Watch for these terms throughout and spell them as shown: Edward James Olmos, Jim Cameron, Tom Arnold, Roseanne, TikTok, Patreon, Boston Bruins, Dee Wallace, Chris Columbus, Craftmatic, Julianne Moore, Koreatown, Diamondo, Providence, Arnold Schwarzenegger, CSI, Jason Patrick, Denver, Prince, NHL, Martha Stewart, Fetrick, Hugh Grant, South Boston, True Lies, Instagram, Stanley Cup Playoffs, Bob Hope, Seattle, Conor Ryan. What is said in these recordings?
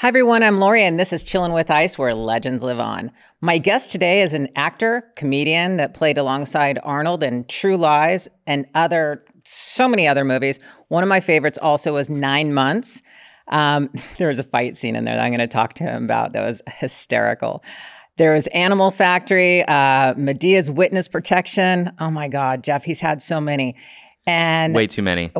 Hi, everyone. I'm Lori, and this is Chillin' With Ice, where legends live on. My guest today is an actor, comedian that played alongside Arnold in True Lies and so many other movies. One of my favorites also was 9 Months. There was a fight scene in there that I'm going to talk to him about that was hysterical. There was Animal Factory, Madea's Witness Protection. Oh, my God, Jeff, he's had so many. And way too many.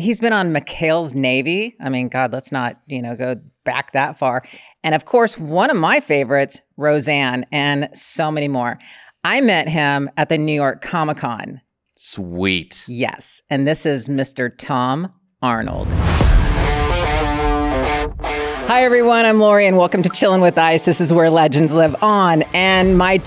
He's been on McHale's Navy. I mean, God, let's not, go back that far. And of course, one of my favorites, Roseanne, and so many more. I met him at the New York Comic-Con. Sweet. Yes. And this is Mr. Tom Arnold. Hi, everyone. I'm Lori, and welcome to Chillin' With Ice. This is where legends live on. And my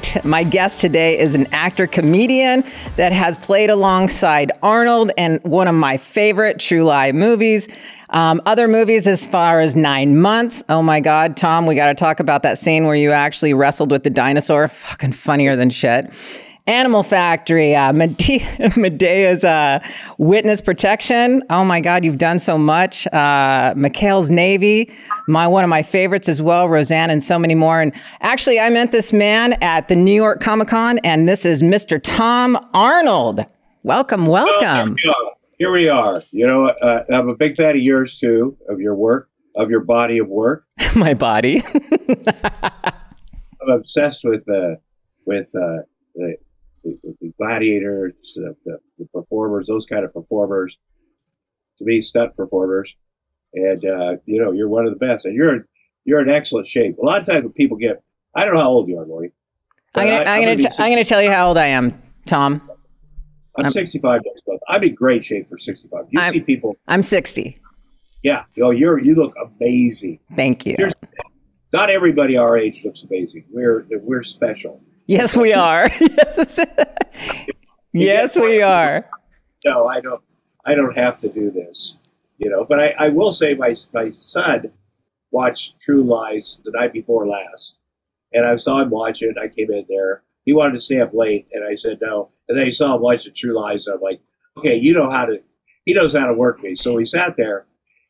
guest today is an actor-comedian that has played alongside Arnold in one of my favorite True Lie movies. Other movies as far as 9 Months. Oh, my God, Tom, we got to talk about that scene where you actually wrestled with the dinosaur. Fucking funnier than shit. Animal Factory, Madea's Witness Protection. Oh my God, you've done so much. McHale's Navy, one of my favorites as well, Roseanne, and so many more. And actually, I met this man at the New York Comic-Con, and this is Mr. Tom Arnold. Welcome. Well, here we are. I'm a big fan of yours too, of your work, of your body of work. My body. I'm obsessed with the gladiators, the performers, those kind of performers, to me, stunt performers. And, you're one of the best. And you're in excellent shape. A lot of times when people get, I don't know how old you are, Lori. I'm going to tell you how old I am, Tom. I'm 65 next month. I'm in great shape for 65. You see people. I'm 60. Yeah. You look amazing. Thank you. Not everybody our age looks amazing. We're special. Yes, we are. Yes, we are. No, I don't have to do this, But I will say my son watched True Lies the night before last, and I saw him watch it. I came in there. He wanted to stay up late, and I said no. And then he saw him watch the True Lies, and I'm like, okay, he knows how to work me. So we sat there,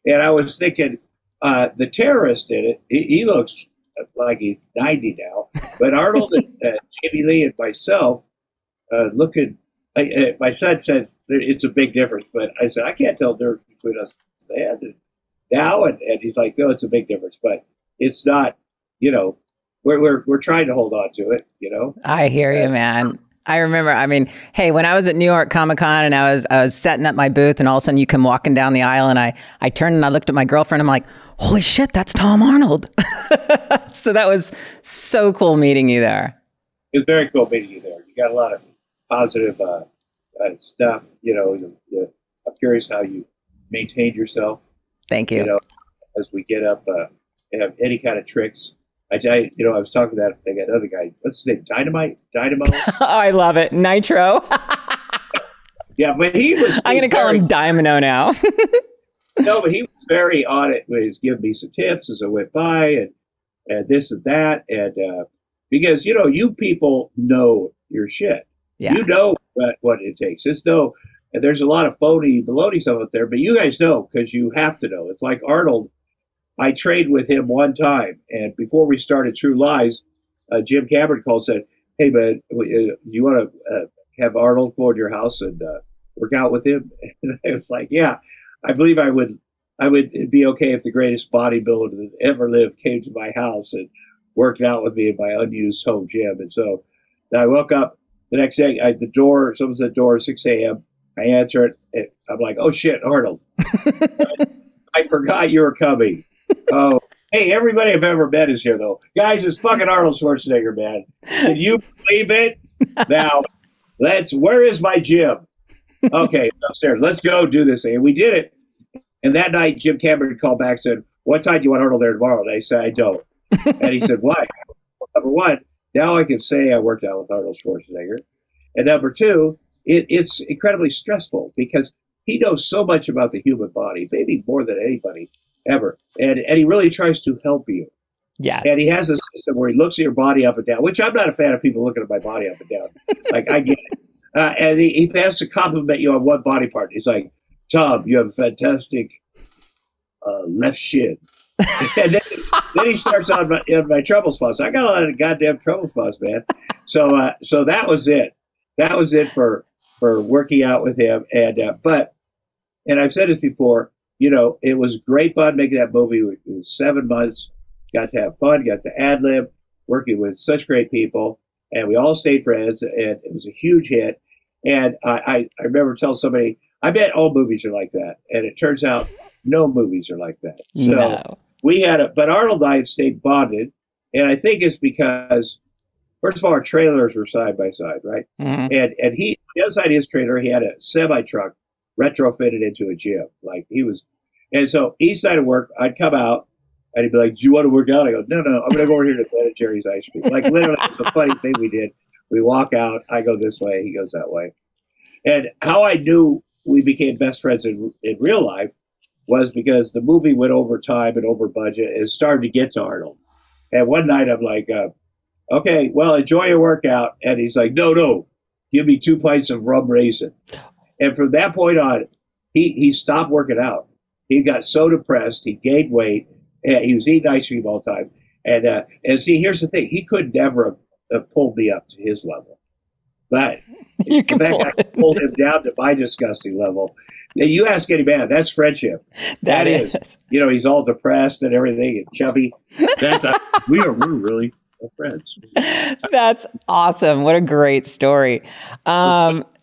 and I was thinking, the terrorist did it. He looks like he's 90 now, but Arnold and Jamie Lee and myself looking. My son says it's a big difference, but I said I can't tell the difference between us and now, and he's like, no, it's a big difference, but it's not. We're trying to hold on to it. I hear you, man. I remember, when I was at New York Comic-Con and I was setting up my booth, and all of a sudden you come walking down the aisle, and I turned and I looked at my girlfriend. I'm like, holy shit, that's Tom Arnold. So that was so cool meeting you there. It was very cool meeting you there. You got a lot of positive stuff. I'm curious how you maintained yourself. Thank you. As we get up and have any kind of tricks. I was talking to that other guy. What's his name? Dynamo? Oh, I love it. Nitro. Yeah, but he was... I'm going to call him Diamondo now. No, but he was very on it. He was giving me some tips as I went by and this and that. And because, you people know your shit. Yeah. You know what it takes. And there's a lot of phony baloney stuff out there, but you guys know because you have to know. It's like Arnold. I trained with him one time, and before we started True Lies, Jim Cameron called and said, hey, man, you want to have Arnold go to your house and work out with him? And I was like, yeah, I believe I would it'd be okay if the greatest bodybuilder that ever lived came to my house and worked out with me in my unused home gym. And so I woke up the next day, someone said door at 6 a.m. I answer it, and I'm like, oh, shit, Arnold. I forgot you were coming. Oh, hey, everybody I've ever met is here, though. Guys, it's fucking Arnold Schwarzenegger, man. Can you believe it? Now, where is my gym? Okay, it's upstairs. Let's go do this thing. And we did it. And that night, Jim Cameron called back and said, what time do you want Arnold there tomorrow? And I said, I don't. And he said, why? Number one, Now I can say I worked out with Arnold Schwarzenegger. And number two, it's incredibly stressful because he knows so much about the human body, maybe more than anybody ever. And he really tries to help you. Yeah. And he has a system where he looks at your body up and down, which I'm not a fan of people looking at my body up and down. Like, I get it. And he has to compliment you on one body part. He's like, Tom, you have a fantastic left shin. And then he starts on my trouble spots. I got a lot of goddamn trouble spots, man. So that was it. That was it for working out with him. And I've said this before, you know, it was great fun making that movie. It was 7 months. Got to have fun. Got to ad lib. Working with such great people. And we all stayed friends, and it was a huge hit. And I remember telling somebody, I bet all movies are like that. And it turns out no movies are like that. So no. We had but Arnold and I had stayed bonded. And I think it's because, first of all, our trailers were side by side, right? Mm-hmm. And he, the other side of his trailer, he had a semi-truck retrofitted into a gym. Like he was, and so each side of work, I'd come out. And he'd be like, do you want to work out? I go, no, I'm going to go over here to Ben & Jerry's ice cream. Like, literally, it's a funny thing we did. We walk out. I go this way. He goes that way. And how I knew we became best friends in real life was because the movie went over time and over budget and started to get to Arnold. And one night, I'm like, okay, well, enjoy your workout. And he's like, no, give me 2 pints of rum raisin. And from that point on, he stopped working out. He got so depressed. He gained weight. Yeah, he was eating ice cream all the time. And see, here's the thing. He could never have pulled me up to his level. But in fact, I could pull him down to my disgusting level. And you ask any man, that's friendship. That is. You know, he's all depressed and everything and chubby. We're really friends. That's awesome. What a great story.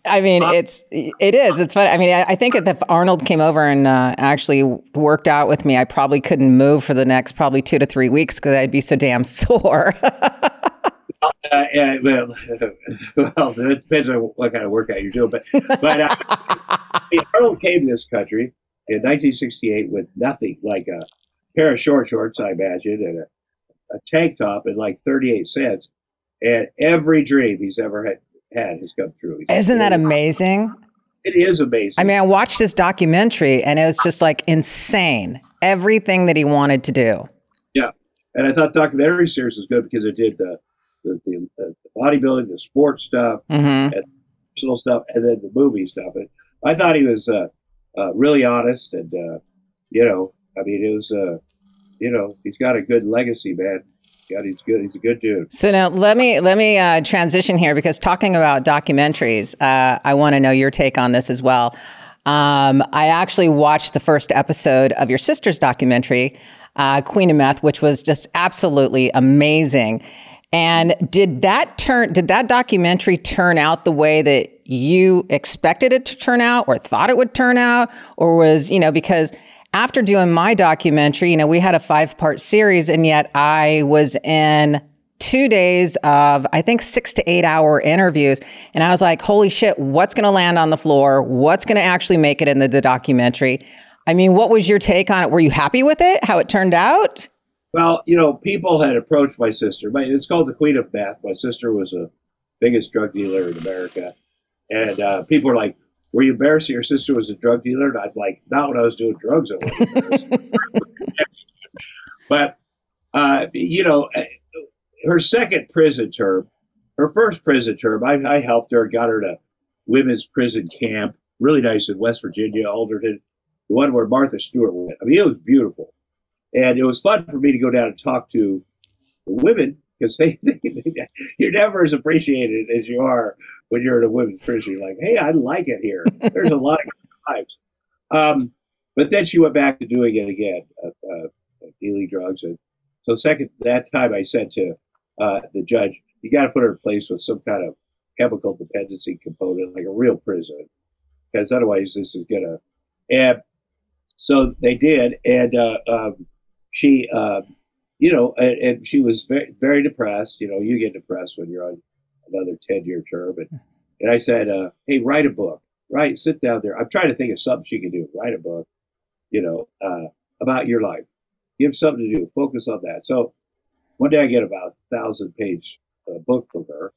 I mean, it is. It's funny. I mean, I think if Arnold came over and actually worked out with me, I probably couldn't move for the next probably 2 to 3 weeks because I'd be so damn sore. Well, it depends on what kind of workout you're doing. But I mean, Arnold came to this country in 1968 with nothing, like a pair of short shorts, I imagine, and a tank top and like 38 cents. And every dream he's ever had has come true. Isn't that amazing? It is amazing. I mean, I watched his documentary and it was just like insane. Everything that he wanted to do. Yeah. And I thought documentary series was good because it did the bodybuilding, the sports stuff, mm-hmm. and personal stuff, and then the movie stuff. And I thought he was really honest and, you know, I mean, it was, you know, he's got a good legacy, man. God, he's good. He's a good dude. So now let me transition here because talking about documentaries, I want to know your take on this as well. I actually watched the first episode of your sister's documentary, Queen of Meth, which was just absolutely amazing. And did that documentary turn out the way that you expected it to turn out or thought it would turn out, or was, you know, because after doing my documentary, you know, we had a 5-part series, and yet I was in 2 days of, I think, 6 to 8 hour interviews. And I was like, holy shit, what's going to land on the floor? What's going to actually make it in the documentary? I mean, what was your take on it? Were you happy with it, how it turned out? Well, you know, people had approached my sister. It's called the Queen of Meth. My sister was the biggest drug dealer in America. And people were like, were you embarrassed that your sister was a drug dealer? And I'd like, not when I was doing drugs. I wasn't embarrassed. But, you know, her second prison term, her first prison term, I helped her, got her to women's prison camp, really nice in West Virginia, Alderton, the one where Martha Stewart went. I mean, it was beautiful. And it was fun for me to go down and talk to the women because they you're never as appreciated as you are when you're in a women's prison. You're like, hey, I like it here. There's a lot of good vibes. But then she went back to doing it again, dealing drugs. And so second, that time I said to the judge, you got to put her in place with some kind of chemical dependency component, like a real prison, because otherwise this is going to... And so they did. And she... you know, and she was very, very depressed. You know, you get depressed when you're on another 10-year term. And I said, hey, write a book, right? Sit down there. I'm trying to think of something she can do. Write a book, you know, about your life. Give something to do. Focus on that. So one day I get about 1,000-page a book from her,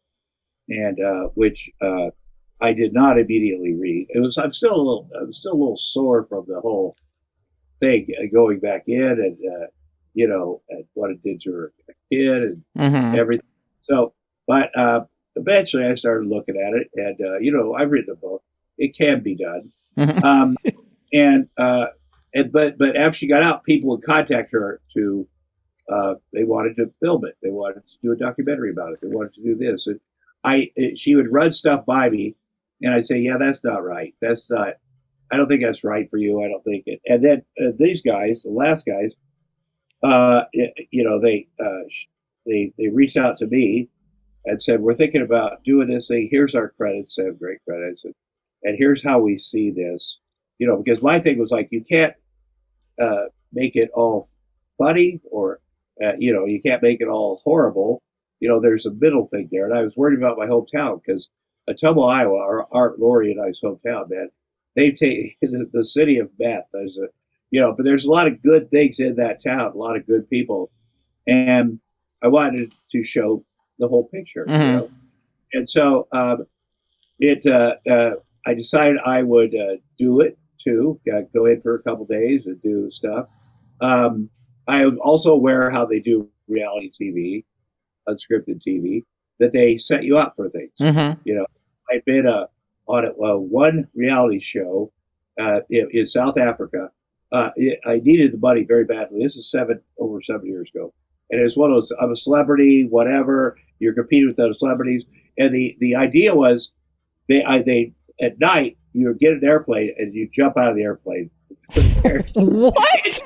and which I did not immediately read. It was I'm still a little sore from the whole thing going back in and you know, and what it did to her kid and everything. So, but eventually I started looking at it, and you know, I've read the book. It can be done, but after she got out, people would contact her to. They wanted to film it. They wanted to do a documentary about it. They wanted to do this. And she would run stuff by me, and I'd say, "Yeah, that's not right. That's not. I don't think that's right for you. I don't think it." And then these guys, the last guys, you know, they reached out to me and said, "We're thinking about doing this thing. Here's our credits. They have great credits, and here's how we see this." You know, because my thing was like, you can't make it all funny or you know, you can't make it all horrible. You know, there's a middle thing there. And I was worried about my hometown because Ottumwa, Iowa, our Aunt Lori and I's hometown, man, they take the city of meth. There's a, you know, but there's a lot of good things in that town, a lot of good people. And I wanted to show the whole picture. You know? And so I decided I would do it too, go in for a couple days and do stuff. I am also aware how they do reality TV, unscripted TV, that they set you up for things. You know, I've been on one reality show in South Africa. I needed the money very badly. This is over 7 years ago. And it's one of those, I'm a celebrity, whatever. You're competing with those celebrities. And the idea was they at night, you get an airplane and you jump out of the airplane. What?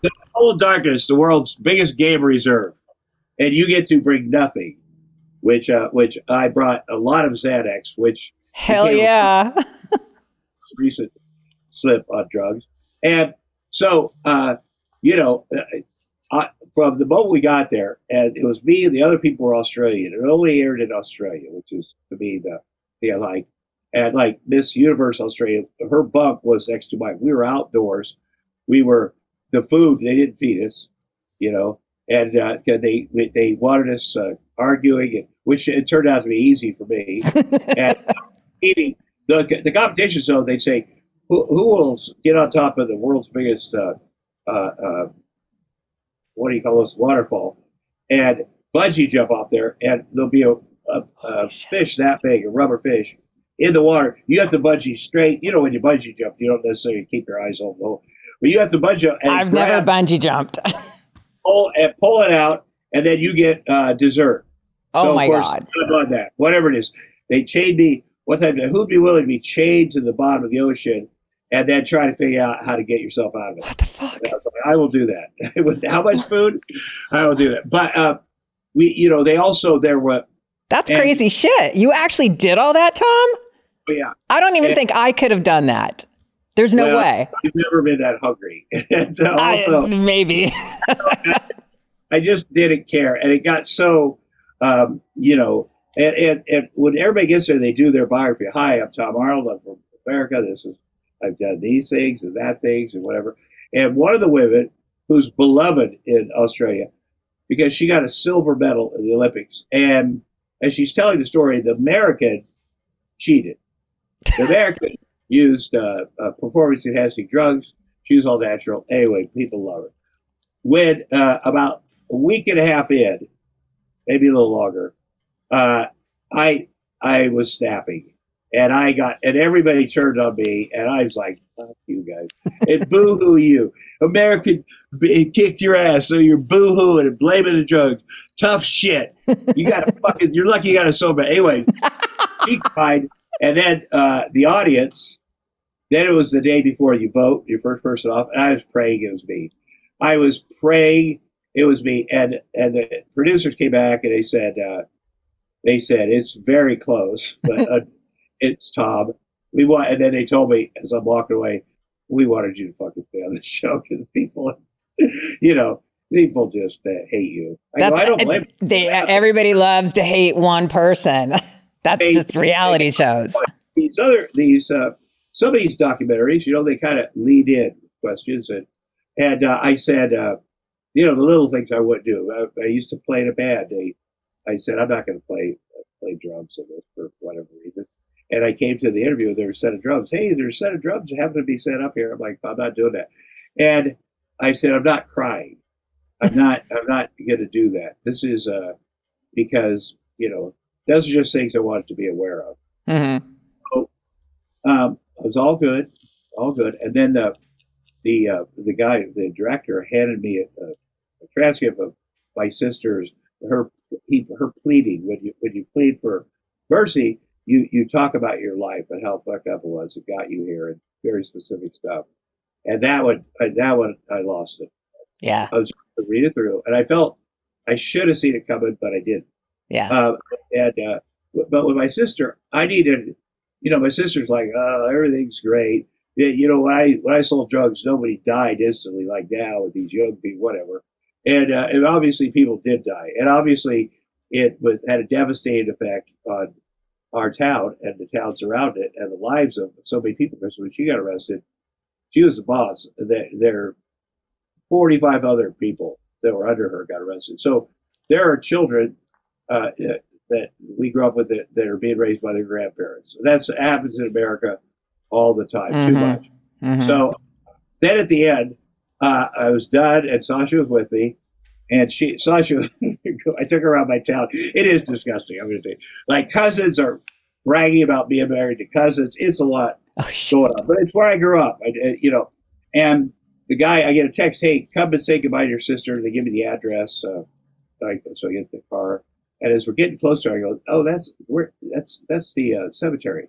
The whole darkness, the world's biggest game reserve, and you get to bring nothing, which I brought a lot of Xanax, which hell yeah, recent slip on drugs, and so you know, from the moment we got there, and it was me and the other people were Australian. It only aired in Australia, which is to me the thing I like. And like Miss Universe Australia, her bunk was next to mine. We were outdoors. We were. The food, they didn't feed us, you know, and they wanted us arguing, and, which it turned out to be easy for me. And eating the competition zone, they say, who will get on top of the world's biggest, what do you call this, waterfall, and bungee jump off there, and there'll be a fish that big, a rubber fish, in the water. You have to bungee straight. You know, when you bungee jump, you don't necessarily keep your eyes open. But you have to bungee jump. I've never bungee jumped. Pull it out, and then you get dessert. Oh, so, my God. On that, whatever it is. They chained me. What type of, who'd be willing to be chained to the bottom of the ocean and then try to figure out how to get yourself out of it? What the fuck? I will do that. With how much food? I will do that. But we, you know, they also, there were. That's crazy shit. You actually did all that, Tom? Yeah. I don't even think I could have done that. There's no way. I've never been that hungry. So also, maybe. I just didn't care. And it got so, you know, and when everybody gets there, they do their biography. Hi, I'm Tom Arnold. I'm from America. I've done these things and that things and whatever. And one of the women who's beloved in Australia, because she got a silver medal in the Olympics. And as she's telling the story, the American cheated. The American used performance-enhancing drugs. She was all natural. Anyway, people love her. When about a week and a half in, maybe a little longer, I was snapping, and everybody turned on me, and I was like, "Fuck you guys!" And boo-hoo you, American, kicked your ass, so you're boo-hooing and blaming the drugs. Tough shit. You got a fucking. You're lucky you got a sober. Anyway, she cried. And then the audience, then it was the day before you vote, your first person off, and I was praying it was me. I was praying it was me. And the producers came back and they said, it's very close, but it's Tom. And then they told me as I'm walking away, we wanted you to fucking stay on the show because people, you know. People just hate you. I don't blame them. Everybody loves to hate one person. That's just reality shows. Some of these documentaries, you know, they kind of lead in questions. And I said, you know, the little things I wouldn't do. I used to play in a band. I said, I'm not going to play drums in this for whatever reason. And I came to the interview, there was a set of drums. Hey, there's a set of drums that happen to be set up here. I'm like, I'm not doing that. And I said, I'm not crying. I'm not going to do that. This is because, you know, those are just things I wanted to be aware of. Mm-hmm. So it was all good. And then the guy, the director, handed me a transcript of my sister's, her pleading. When you plead for mercy, you talk about your life and how fucked up it was that got you here and very specific stuff. And that one, I lost it. Yeah. I was going to read it through, and I felt I should have seen it coming, but I didn't. Yeah. But with my sister, I needed, you know, my sister's like, oh, everything's great. You know, when I sold drugs, nobody died instantly like now with these young people, whatever. And obviously people did die. And obviously had a devastating effect on our town and the towns around it and the lives of so many people. Because when she got arrested, she was the boss. There are 45 other people that were under her got arrested. So there are children that we grew up with that are being raised by their grandparents. That happens in America all the time, mm-hmm. too much. Mm-hmm. So then at the end, I was done, and Sasha was with me, and Sasha, I took her around my town. It is disgusting, I'm going to say. Like, cousins are bragging about being married to cousins. It's a lot going on, but it's where I grew up, and the guy, I get a text, hey, come and say goodbye to your sister. They give me the address, so I get the car. And as we're getting closer, I go, oh, that's the cemetery.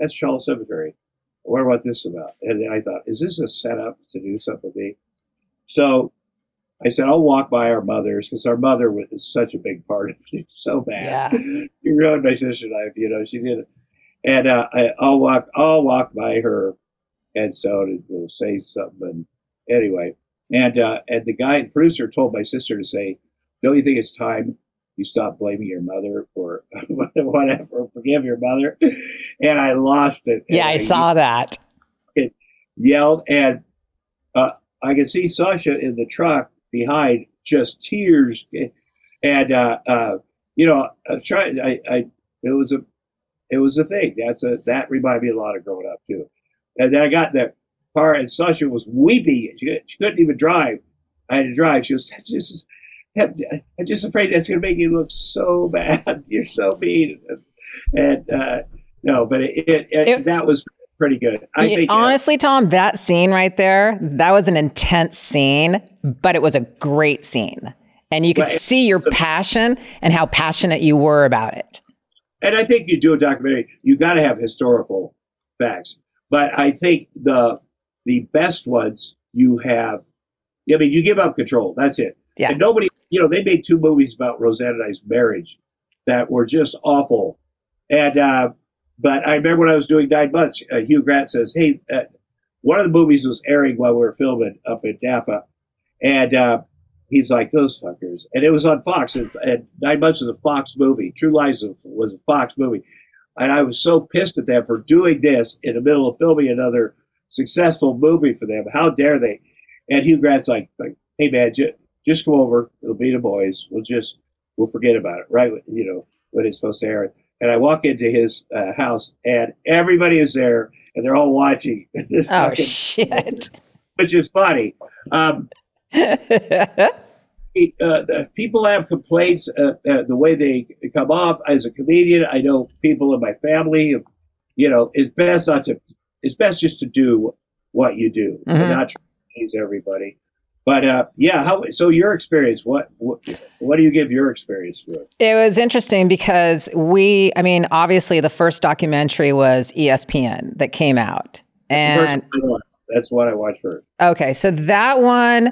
That's Charles Cemetery. I wonder what this is about. And then I thought, is this a setup to do something with me? So I said, I'll walk by our mother's, because our mother was such a big part of me, so bad. Yeah. She ruined my sister's life, you know, she did it. And I'll walk by her, and so we'll say something. And anyway, and the guy, the producer, told my sister to say, don't you think it's time you stop blaming your mother for whatever, forgive your mother? And I lost it. Yeah, I saw that. It yelled, and I could see Sasha in the truck behind, just tears. And you know, it was a thing. That reminded me a lot of growing up too. And then I got in that car, and Sasha was weeping. She couldn't even drive. I had to drive. She was just. I'm just afraid that's going to make you look so bad. You're so mean. And no, but that was pretty good. Honestly, Tom, that scene right there, that was an intense scene, but it was a great scene. And you could see your passion and how passionate you were about it. And I think you do a documentary, you got to have historical facts. But I think the best ones you have, I mean, you give up control. That's it. Yeah. And nobody, you know, they made two movies about Roseanne and I's marriage that were just awful. And, but I remember when I was doing 9 months, Hugh Grant says, hey, one of the movies was airing while we were filming up in Napa. And he's like, those fuckers. And it was on Fox. And 9 months was a Fox movie. True Lies was a Fox movie. And I was so pissed at them for doing this in the middle of filming another successful movie for them. How dare they? And Hugh Grant's like hey, man, just go over. It'll be the boys. We'll forget about it, right? You know, when it's supposed to air. And I walk into his house, and everybody is there, and they're all watching. Oh, shit. Which is funny. The people have complaints the way they come off. As a comedian, I know people in my family, you know, it's best just to do what you do, mm-hmm. and not try to please everybody. But yeah, so your experience, what do you give your experience for? It was interesting because obviously the first documentary was ESPN that came out. And that's what I watched first. Okay, so that one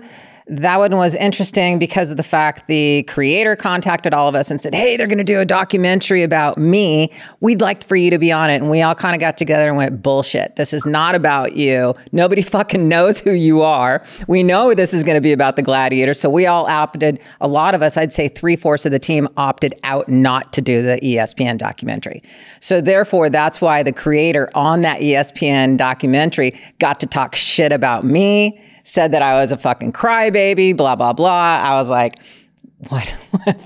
was interesting because of the fact the creator contacted all of us and said, hey, they're going to do a documentary about me. We'd like for you to be on it. And we all kind of got together and went, bullshit. This is not about you. Nobody fucking knows who you are. We know this is going to be about the Gladiators. So we all opted, a lot of us, I'd say 3/4 of the team opted out not to do the ESPN documentary. So therefore, that's why the creator on that ESPN documentary got to talk shit about me, said that I was a fucking crybaby, blah, blah, blah. I was like, what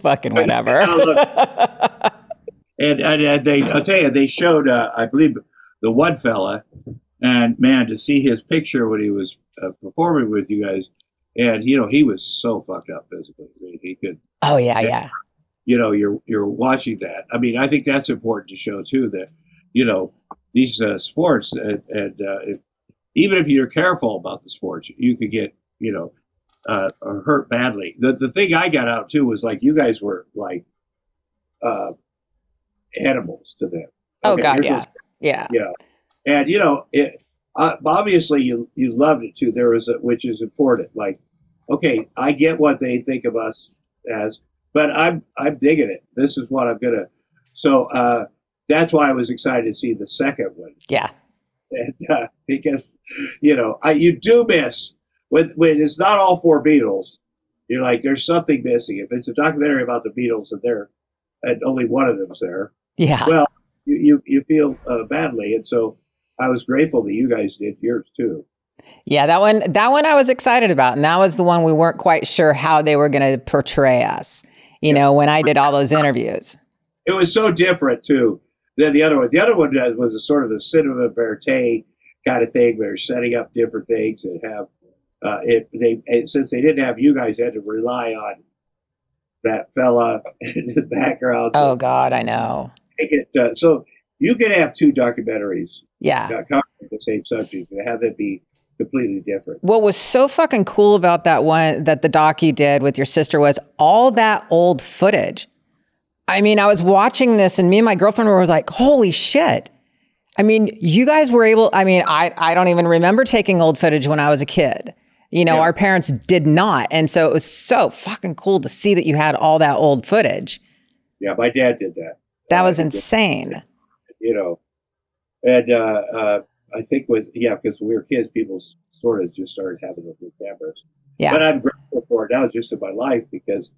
fucking whatever. And they, I'll tell you, they showed, I believe, the one fella, and man, to see his picture when he was performing with you guys, and you know he was so fucked up physically. I mean, he could. Oh yeah, and, yeah. You know, you're watching that. I mean, I think that's important to show too that, you know, these sports and even if you're careful about the sports, you could get, you know, hurt badly. The thing I got out too was like you guys were like. Animals to them. Oh, okay, God, yeah. Just, yeah. Yeah. And, you know, it, obviously you loved it too. There was a, which is important. Like, okay, I get what they think of us as, but I'm digging it. This is what I'm going to. So that's why I was excited to see the second one. Yeah. And, because, you know, you do miss when it's not all four Beatles, you're like, there's something missing. If it's a documentary about the Beatles and only one of them's there. Yeah. Well, you feel badly, and so I was grateful that you guys did yours too. Yeah, that one I was excited about, and that was the one we weren't quite sure how they were going to portray us. You know, when I did all those interviews, it was so different too than the other one. The other one was a sort of a cinema verite kind of thing, where they're setting up different things and have it. Since they didn't have you guys, they had to rely on that fella in the background. Oh God, I know. So you could have two documentaries. Yeah. Covering the same subject and have it be completely different. What was so fucking cool about that one that the doc you did with your sister was all that old footage. I mean, I was watching this and me and my girlfriend were like, holy shit. I mean, you guys were able, I mean, I don't even remember taking old footage when I was a kid. You know, yeah. Our parents did not. And so it was so fucking cool to see that you had all that old footage. Yeah, my dad did that. That was insane. Did, you know, and I think because when we were kids, people sort of just started having those cameras. Yeah. But I'm grateful for it now just in my life because,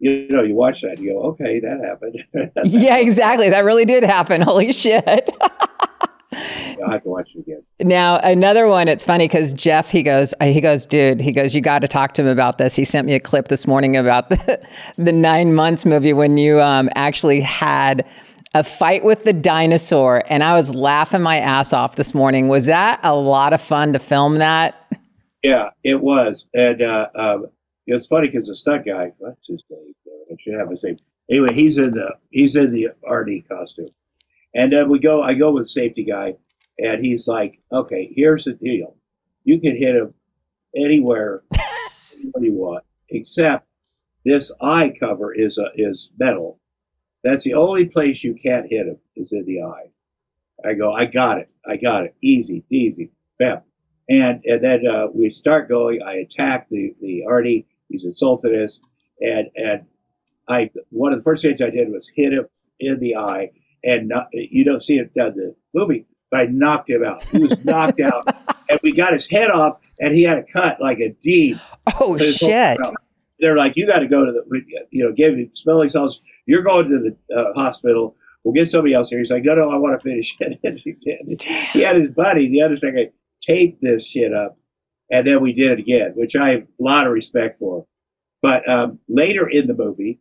you know, you watch that and you go, okay, that happened. Yeah, exactly. That really did happen. Holy shit. I have to watch it again. Now, another one, it's funny because Jeff, he goes, dude, you got to talk to him about this. He sent me a clip this morning about the 9 Months movie when you actually had a fight with the dinosaur. And I was laughing my ass off this morning. Was that a lot of fun to film that? Yeah, it was. And it was funny because the stunt guy, what's his name? I should have his name. Anyway, he's in the R&D costume. And then I go with the safety guy. And he's like, okay, here's the deal. You can hit him anywhere you want, except this eye cover is metal. That's the only place you can't hit him is in the eye. I go, I got it. Easy. Bam. And then we start going. I attack the Artie. He's insulted us. And one of the first things I did was hit him in the eye. And not, you don't see it done in the movie. I knocked him out. He was knocked out. And we got his head off, and he had a cut like a D. Oh, shit. They're like, you got to go to the, you know, gave him smelling salts. You're going to the hospital. We'll get somebody else here. He's like, no, I want to finish it. And he did. He had his buddy, the other second, tape this shit up. And then we did it again, which I have a lot of respect for. But later in the movie,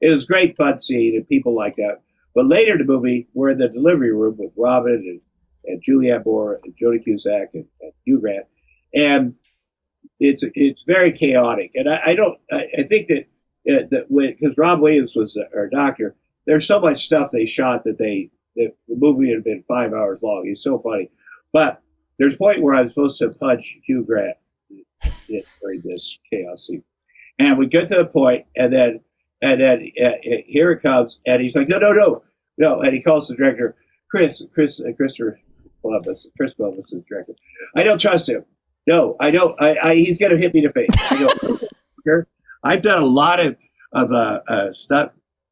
it was great fun scene and people like that. But later in the movie, we're in the delivery room with Robin and Julianne Moore and Jodie Cusack and Hugh Grant, and it's very chaotic. And I think that because Rob Williams was our doctor, there's so much stuff they shot that the movie would have been 5 hours long. He's so funny, but there's a point where I was supposed to punch Hugh Grant during this chaos scene, and we get to the point, and then here it comes, and he's like, no, and he calls the director. Chris Columbus is the director. I don't trust him. No, I don't. He's going to hit me in the face. I go, I've done a lot of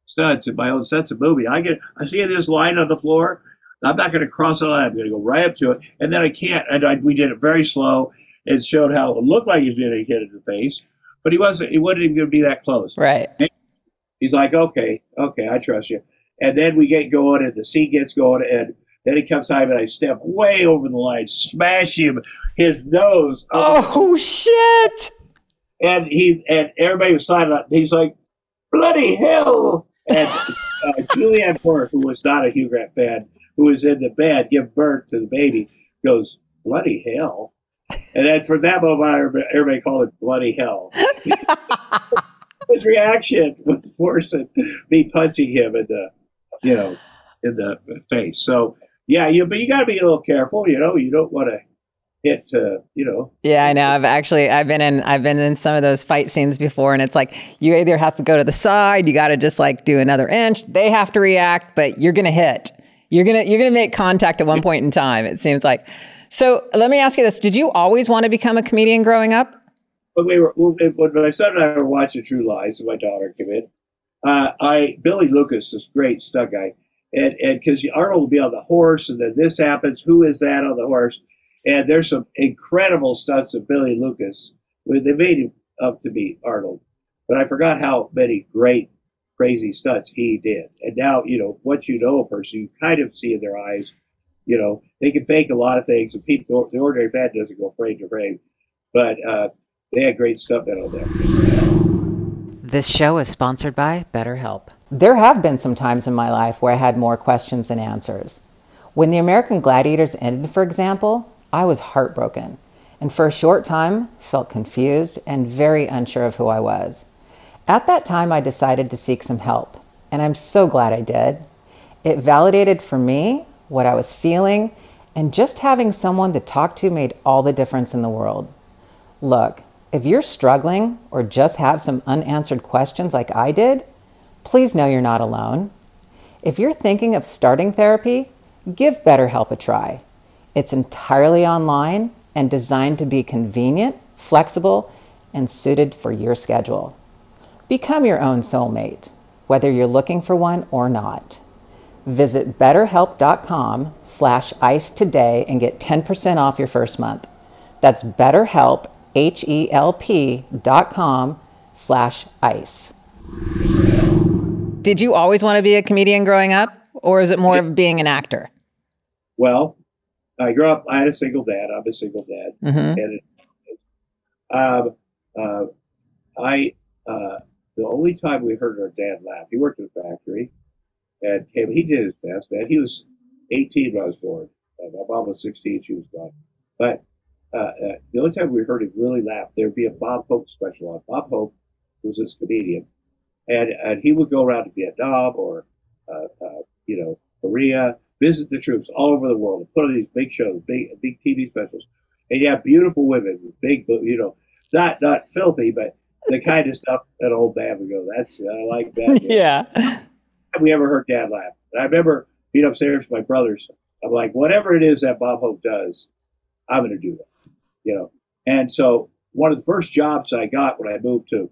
stunts in my own sense of movie. I see this line on the floor. I'm not going to cross the line. I'm going to go right up to it. And then I can't. And we did it very slow and showed how it looked like he was going to get hit in the face. But he wasn't. He wasn't even going to be that close. Right. And he's like, okay, I trust you. And then we get going, and the scene gets going, and then he comes home, and I step way over the line, smash him, his nose. Oh shit! And everybody was silent. He's like, bloody hell. And Julianne Moore, who was not a Hugh Grant fan, who was in the bed, give birth to the baby, goes, bloody hell. And then from that moment, everybody called it bloody hell. His reaction was worse than me punching him in the, you know, in the face. So, yeah, but you got to be a little careful, you know. You don't want to hit, you know. Yeah, I know. I've been in some of those fight scenes before, and it's like you either have to go to the side, you got to just like do another inch. They have to react, but you're gonna hit. You're gonna make contact at one point in time. It seems like. So let me ask you this: did you always want to become a comedian growing up? When my son and I were watching True Lies, and my daughter came in, Billy Lucas, this great stunt guy, and because Arnold will be on the horse, and then this happens. Who is that on the horse? And there's some incredible stunts of Billy Lucas. They made him up to be Arnold, but I forgot how many great, crazy stunts he did. And now, you know, once you know a person, you kind of see in their eyes. You know, they can fake a lot of things, and people, the ordinary fan doesn't go frame to frame, but they had great stuff on there. This show is sponsored by BetterHelp. There have been some times in my life where I had more questions than answers. When the American Gladiators ended, for example, I was heartbroken, and for a short time felt confused and very unsure of who I was. At that time, I decided to seek some help, and I'm so glad I did. It validated for me what I was feeling, and just having someone to talk to made all the difference in the world. Look, if you're struggling or just have some unanswered questions like I did, please know you're not alone. If you're thinking of starting therapy, give BetterHelp a try. It's entirely online and designed to be convenient, flexible, and suited for your schedule. Become your own soulmate, whether you're looking for one or not. Visit BetterHelp.com/ice today and get 10% off your first month. That's BetterHelp, HELP.com/ice. Did you always want to be a comedian growing up, or is it more of being an actor? Well, I grew up, I had a single dad. I'm a single dad. Mm-hmm. And the only time we heard our dad laugh, he worked in a factory. And he did his best, man. He was 18 when I was born. My mom was 16; she was gone. But the only time we heard him really laugh, there'd be a Bob Hope special on. Bob Hope was this comedian, and he would go around to Vietnam or Korea, visit the troops all over the world, and put on these big shows, big TV specials, and you have beautiful women with big, you know, not filthy, but the kind of stuff that old man would go, that's I like that. Yeah. We ever heard dad laugh. And I remember being upstairs with my brothers. I'm like, whatever it is that Bob Hope does, I'm going to do that, you know. And so one of the first jobs I got when I moved to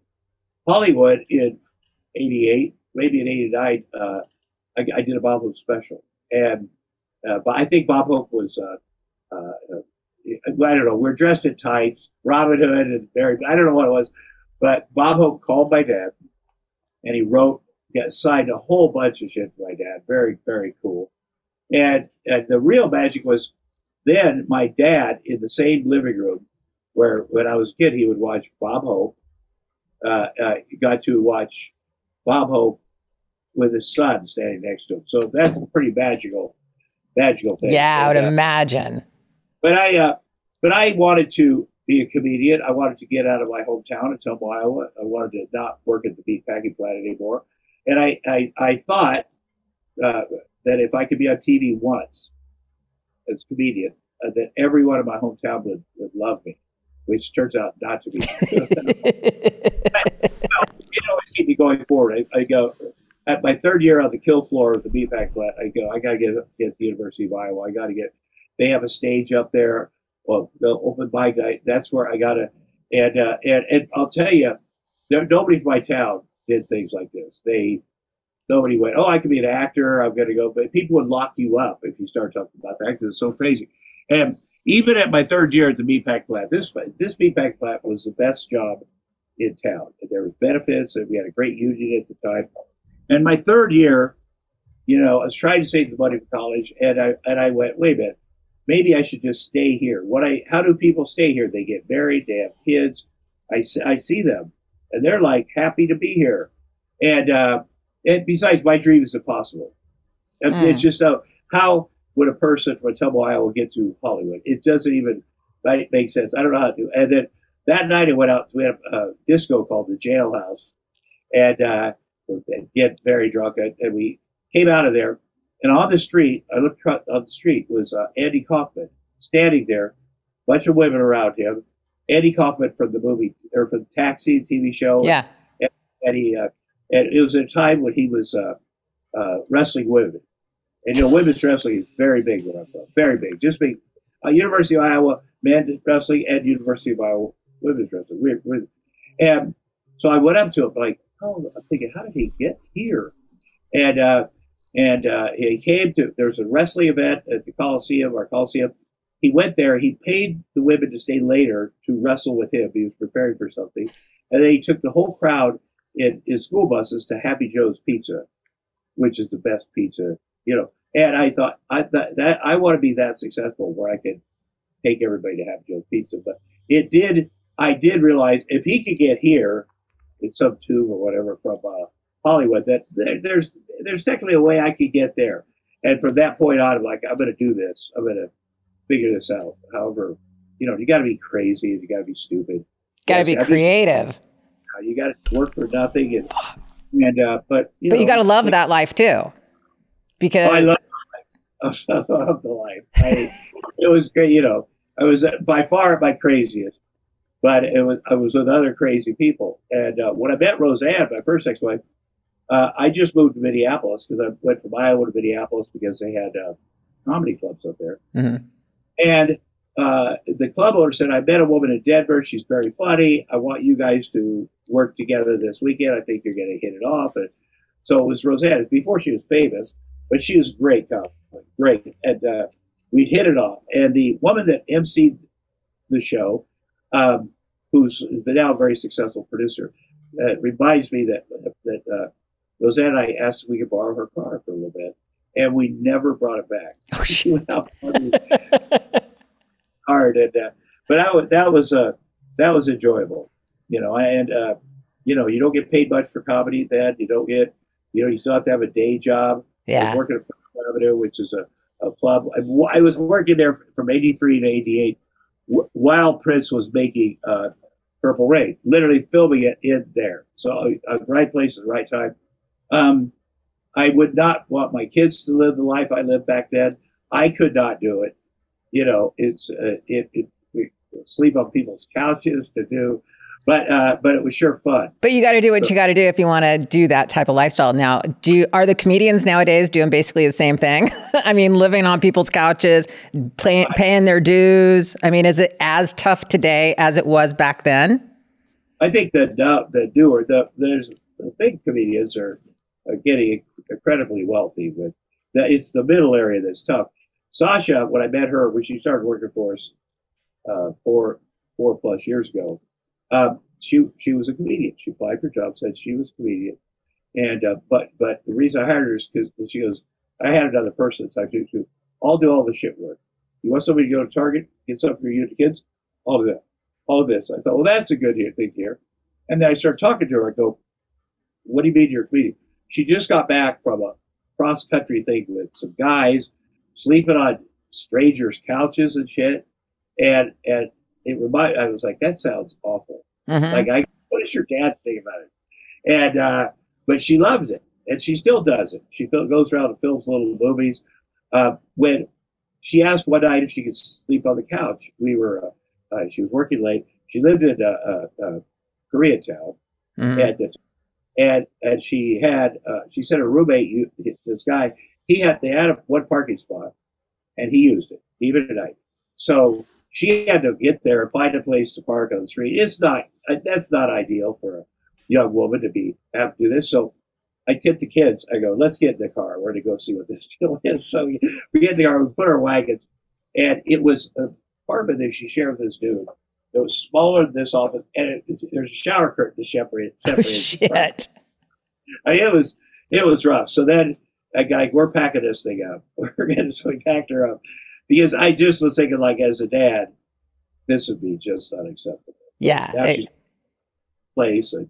Hollywood in 88, maybe in 89, I did a Bob Hope special. And but I think Bob Hope was, I don't know, we're dressed in tights, Robin Hood and Mary, I don't know what it was. But Bob Hope called my dad, and he wrote, signed a whole bunch of shit for my dad. Very, very cool. And the real magic was then my dad in the same living room where when I was a kid, he would watch Bob Hope. Got to watch Bob Hope with his son standing next to him. So that's a pretty magical thing. Yeah, I would imagine. But I wanted to be a comedian. I wanted to get out of my hometown in Ottumwa, Iowa. I wanted to not work at the meatpacking plant anymore. And I thought that if I could be on TV once as a comedian, that everyone in my hometown would love me, which turns out not to be. It always keep me going forward. I go, at my third year on the kill floor of the BPAC flat, I go, I got to get the University of Iowa. I got to get, they have a stage up there. Well, they'll open my night. That's where I got to. And I'll tell you, nobody from my town did things like this. Nobody went, oh, I could be an actor, I'm going to go. But people would lock you up if you start talking about that because it's so crazy. And even at my third year at the meatpack plant, this meatpack plant was the best job in town. There was benefits, and we had a great union at the time. And my third year, you know, I was trying to save the money for college, and I went, wait a minute, maybe I should just stay here. How do people stay here? They get married, they have kids. I see them. And they're like happy to be here. And besides, my dream is impossible. It's just how would a person from Ottumwa, Iowa get to Hollywood? It doesn't even make sense. I don't know how to. And then that night I went out, we had a disco called the Jailhouse, and get very drunk. And we came out of there, and on the street, I looked on the street, was Andy Kaufman standing there, bunch of women around him. Andy Kaufman from the movie, or from Taxi, TV show. Yeah. And it was at a time when he was wrestling women. And, you know, women's wrestling is very big when I'm from. Very big. Just big. University of Iowa men's wrestling and University of Iowa women's wrestling. Weird. And so I went up to him, like, oh, I'm thinking, how did he get here? And he came to, there's a wrestling event at the Coliseum, our Coliseum. He went there. He paid the women to stay later to wrestle with him. He was preparing for something. And then he took the whole crowd in his school buses to Happy Joe's Pizza, which is the best pizza, you know. And I thought, I want to be that successful where I can take everybody to Happy Joe's Pizza. But I did realize if he could get here in some tube or whatever from Hollywood, that there's technically a way I could get there. And from that point on, I'm like, I'm going to do this. I'm going to figure this out. However, you know, you got to be crazy. You got to be stupid. Got to be creative. You got to work for nothing. But you got to love that life too, because I love the life. It was great. You know, I was by far at my craziest, but I was with other crazy people. And when I met Roseanne, my first ex-wife, I just moved to Minneapolis because I went from Iowa to Minneapolis because they had comedy clubs up there. Mm-hmm. And the club owner said, I met a woman in Denver. She's very funny. I want you guys to work together this weekend. I think you're going to hit it off. And so it was Roseanne. Before she was famous, but she was great. Great. And we hit it off. And the woman that emceed the show, who's now a very successful producer, reminds me that Roseanne and I asked if we could borrow her car for a little bit. And we never brought it back. Oh, shit. Hard, and but that was enjoyable, you know. And you know, you don't get paid much for comedy then. You don't get, you know, you still have to have a day job. Yeah, I was working at Fifth Avenue, which is a club. I was working there from '83 to '88 while Prince was making Purple Rain, literally filming it in there. So right place at the right time. I would not want my kids to live the life I lived back then. I could not do it. You know, it's we sleep on people's couches to do, but it was sure fun. But you got to do what you got to do if you want to do that type of lifestyle. Now, are the comedians nowadays doing basically the same thing? I mean, living on people's couches, paying their dues. I mean, is it as tough today as it was back then? I think that the big comedians are getting incredibly wealthy. But it's the middle area that's tough. Sasha, when I met her, when she started working for us 4+ years ago, she was a comedian. She applied for jobs, said she was a comedian, and but the reason I hired her is because she goes, I had another person that I do too. I'll do all the shit work. You want somebody to go to Target, get something for you to kids? All of that, all of this. I thought, well, that's a good thing here. And then I started talking to her. I go, what do you mean you're a comedian? She just got back from a cross country thing with some guys, sleeping on strangers' couches and shit. And it reminded, I was like, that sounds awful. Mm-hmm. Like, what does your dad think about it? And, but she loved it and she still does it. She goes around and films little movies. When she asked one night if she could sleep on the couch, she was working late. She lived in Koreatown. Mm-hmm. And she had, she said her roommate, this guy, they had one parking spot, and he used it even at night. So she had to get there and find a place to park on the street. That's not ideal for a young woman to have to do this. So I tipped the kids. I go, let's get in the car. We're going to go see what this deal is. So we get in the car. We put our wagons, and it was an apartment that she shared with this dude. It was smaller than this office, and there's a shower curtain that separated. Oh, shit! I mean, it was rough. So then. We're packing this thing up. So we packed her up because I just was thinking, like, as a dad, this would be just unacceptable. Yeah. Now she's in place, and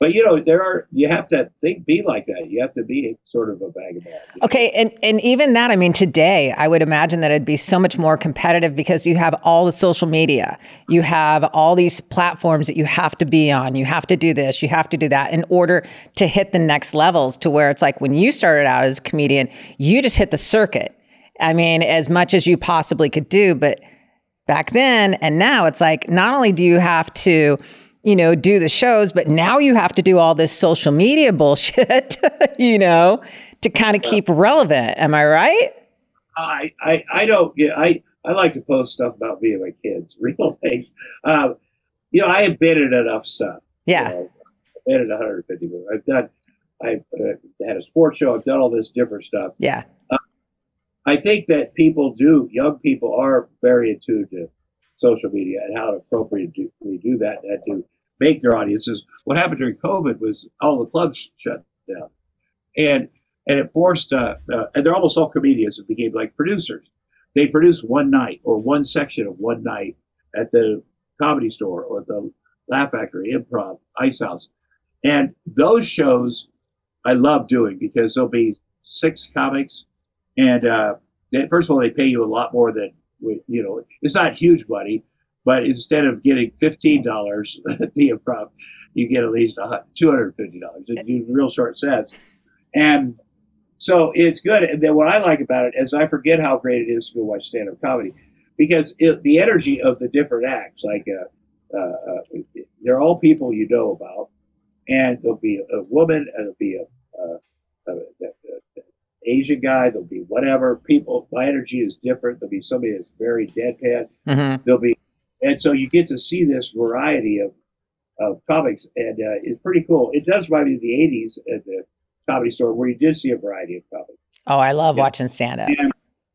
But, you know, you have to be like that. You have to be sort of a vagabond. Okay. And even that, I mean, today, I would imagine that it'd be so much more competitive because you have all the social media. You have all these platforms that you have to be on. You have to do this. You have to do that in order to hit the next levels, to where it's like when you started out as a comedian, you just hit the circuit. I mean, as much as you possibly could do. But back then and now, it's like not only do you have to, you know, do the shows, but now you have to do all this social media bullshit, you know, to kind of keep relevant. Am I right? I don't get, I like to post stuff about me and my kids, real things. You know, I have been in enough stuff. Yeah. You know, I've been in 150 movies. I've had a sports show. I've done all this different stuff. Yeah. I think that young people are very attuned to social media and how to appropriately do that and to make their audiences. What happened during COVID was all the clubs shut down, and it forced and they're almost all comedians that became like producers. They produce one night or one section of one night at the Comedy Store or the Laugh Factory, Improv, Ice House, and those shows I love doing because there'll be six comics, and first of all, they pay you a lot more than, you know, it's not huge money, but instead of getting $15 at the Improv, you get at least $250. It's real short sets, and so it's good. And then what I like about it is I forget how great it is to go watch stand-up comedy, because the energy of the different acts, like they're all people you know about, and there'll be a woman, and there'll be a Asian guy, there'll be whatever people. My energy is different. There'll be somebody that's very deadpan. Mm-hmm. And so you get to see this variety of comics, and it's pretty cool. It does remind me of the 80s at the Comedy Store, where you did see a variety of comics. Oh, I love watching stand up.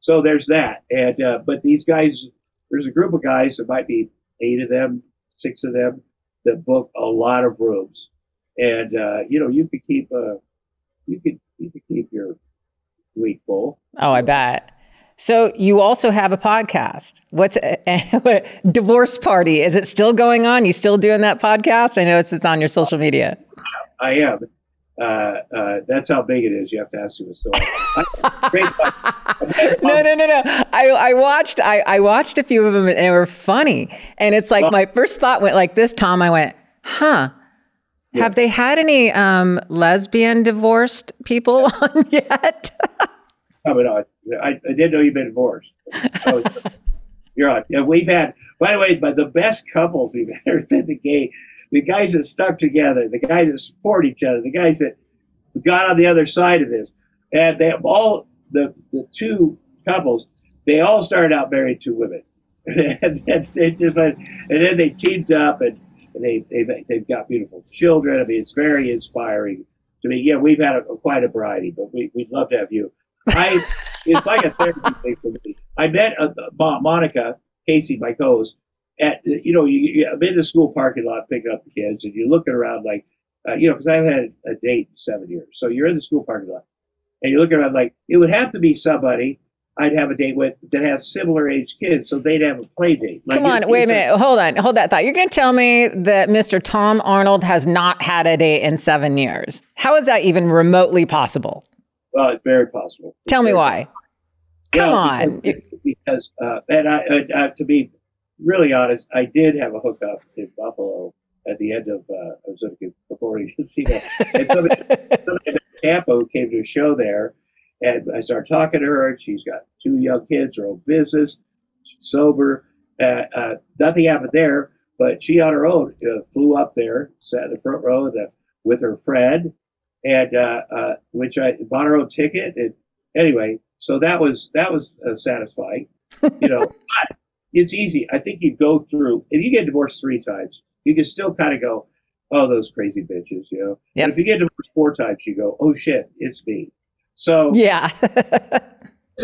So there's that, and but these guys, there's a group of guys. There might be 8 of them, 6 of them that book a lot of rooms, and you know, you could keep you could keep your week full. Oh, I bet. So you also have a podcast. What's Divorce Party? Is it still going on? You still doing that podcast? I know it's on your social media. I am. That's how big it is. You have to ask me the story. No. I watched a few of them and they were funny. And it's like my first thought went like this, Tom. I went, huh. Yeah. Have they had any lesbian divorced people on yet? Oh, but I didn't know you've been divorced. You're on. Yeah, we've had, by the way, the best couples we've ever been, the guys that stuck together, the guys that support each other, the guys that got on the other side of this. And they have all, the two couples, they all started out married to women. And then they teamed up and they've got beautiful children. I mean, it's very inspiring to me. Yeah, we've had quite a variety, but we'd love to have you. It's like a therapy thing for me. I met Monica Casey, my co-host, at, you know, I'm in the school parking lot picking up the kids, and you're looking around like, you know, because I haven't had a date in 7 years. So you're in the school parking lot, and you're looking around like, it would have to be somebody I'd have a date with that has similar age kids, so they'd have a play date. Like, come on, wait a minute. Hold that thought. You're going to tell me that Mr. Tom Arnold has not had a date in 7 years. How is that even remotely possible? Well, it's very possible. Tell me why. Come on. Because to be really honest, I did have a hookup in Buffalo at the end of Performing Casino. And somebody in Campo came to a show there. And I started talking to her, and she's got 2 young kids, her own business, she's sober. Nothing happened there, but she on her own flew up there, sat in the front row with her friend, and which I bought her own ticket. And anyway, so that was satisfying, you know. But it's easy. I think you go through. If you get divorced 3 times, you can still kind of go, "Oh, those crazy bitches," you know. Yep. But if you get divorced 4 times, you go, "Oh shit, it's me." So yeah,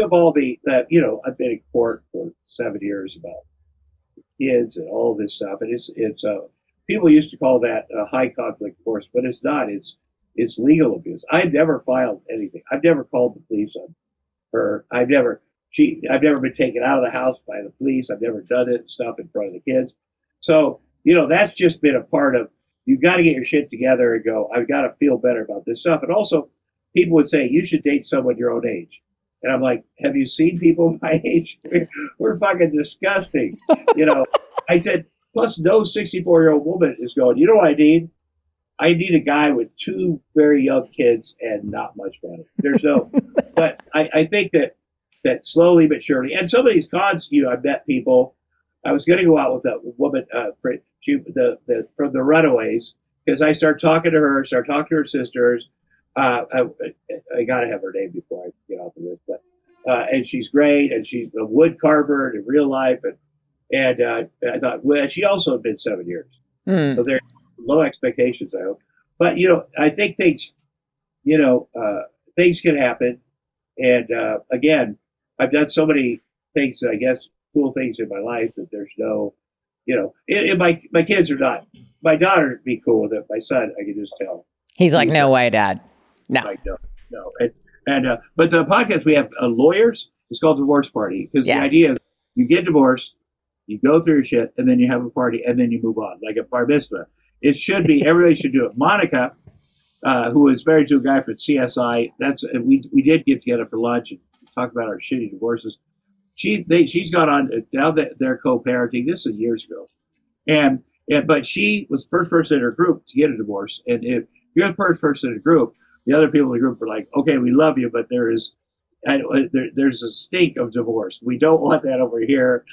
of all that, you know, I've been in court for 7 years about kids and all this stuff, and it's people used to call that a high conflict divorce, but it's not. It's legal abuse. I've never filed anything. I've never called the police on her. I've never been taken out of the house by the police. I've never done it stuff in front of the kids. So you know, that's just been a part of. You've got to get your shit together and go, I've got to feel better about this stuff. And also, people would say, you should date someone your own age. And I'm like, have you seen people my age? We're fucking disgusting. You know, I said, plus no 64-year-old woman is going, you know what I need? I need a guy with two very young kids and not much money. There's no, but I think that slowly but surely, and some of these cons, you know, I met people. I was going to go out with that woman from the Runaways, because I start talking to her sisters. I got to have her name before I get off of this, but and she's great, and she's a wood carver in real life, and I thought, well, she also had been 7 years, so there's low expectations, I hope. But you know, I think things, you know, things can happen. And again, I've done so many things, I guess, cool things in my life that there's no, you know, my kids are not, my daughter would be cool with it. My son, I can just tell. He's like, no way, Dad. No. Like, no. And but the podcast we have lawyers, it's called Divorce Party. Because the idea is you get divorced, you go through your shit, and then you have a party, and then you move on, like a bar mitzvah. It should be, everybody should do it. Monica, who was married to a guy from CSI? We did get together for lunch and talk about our shitty divorces. She's gone on now that they're co-parenting. This is years ago, but she was the first person in her group to get a divorce. And if you're the first person in the group, the other people in the group are like, okay, we love you, but there's a stink of divorce. We don't want that over here.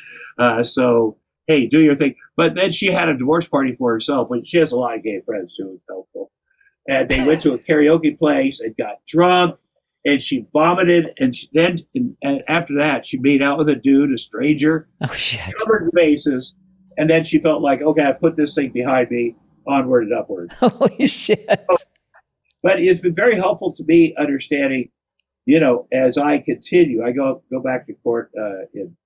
So hey, do your thing. But then she had a divorce party for herself. But she has a lot of gay friends too. It's helpful. And they went to a karaoke place and got drunk, and she vomited. And she, then after that, she made out with a dude, a stranger, covered bases. And then she felt like, okay, I put this thing behind me, onward and upward. Holy shit. But it's been very helpful to me understanding, you know, as I continue, I go back to court in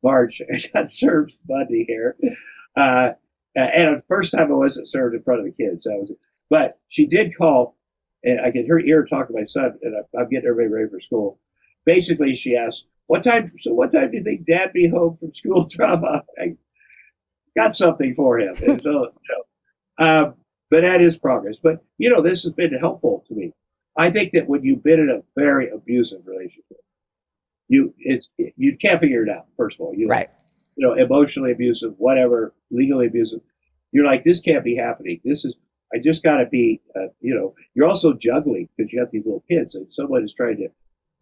March. I got served Monday here. And the first time I wasn't served in front of the kids. But she did call, and I could hear her talk to my son, and I'm getting everybody ready for school. Basically, she asked, what time do you think Dad be home from school drama? I got something for him. And so, you know, but that is progress. But, you know, this has been helpful to me. I think that when you've been in a very abusive relationship, you can't figure it out, first of all. Right. You know, emotionally abusive, whatever, legally abusive. You're like, this can't be happening. I just got to be, you know, you're also juggling because you got these little kids and someone is trying to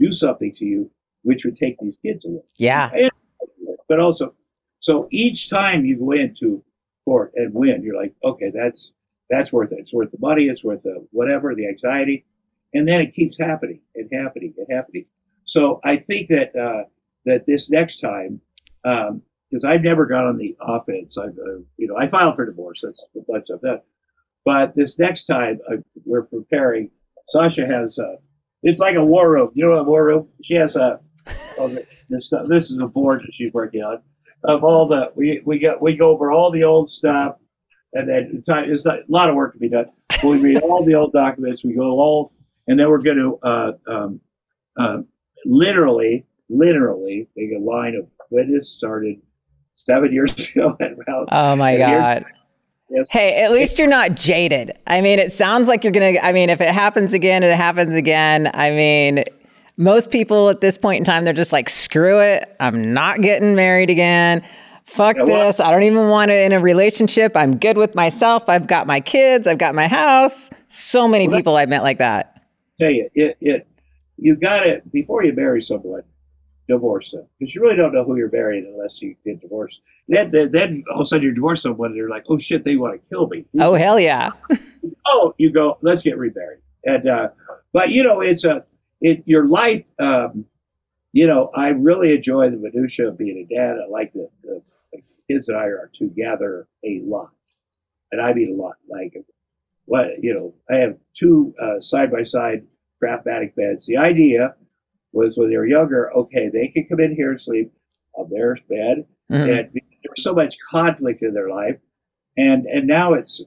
do something to you, which would take these kids away. Yeah. But also, so each time you go into court and win, you're like, okay, that's worth it. It's worth the money. It's worth the whatever, the anxiety. And then it keeps happening and happening and happening. So I think that, that this next time, because I've never got on the offense. You know, I filed for divorce. That's a bunch of that. But this next time we're preparing, Sasha has it's like a war room. You know what a war room? She has this is a board that she's working on of all the we go over all the old stuff, and then it's not, a lot of work to be done. But we read all the old documents. We go all, and then we're going to literally make a line of when this started 7 years ago. Oh my God. Yes. Hey, at least you're not jaded. I mean, it sounds like you're going to, I mean, if it happens again, it happens again. I mean, most people at this point in time, they're just like, screw it. I'm not getting married again. Fuck this. I don't even want to in a relationship. I'm good with myself. I've got my kids. I've got my house. So many people I've met like that. Tell you, you've got to, before you marry someone, divorce them, because you really don't know who you're marrying unless you get divorced. Then all of a sudden you divorce someone and they're like, oh shit, they want to kill me. Oh hell yeah. Oh, you go, let's get remarried. And but you know, your life. You know, I really enjoy the minutia of being a dad. I like the kids and I are together a lot, and I mean a lot. Like, what, you know, I have two side by side Craftmatic beds. The idea was when they were younger, okay, they could come in here and sleep on their bed. Mm-hmm. And there was so much conflict in their life, and now it's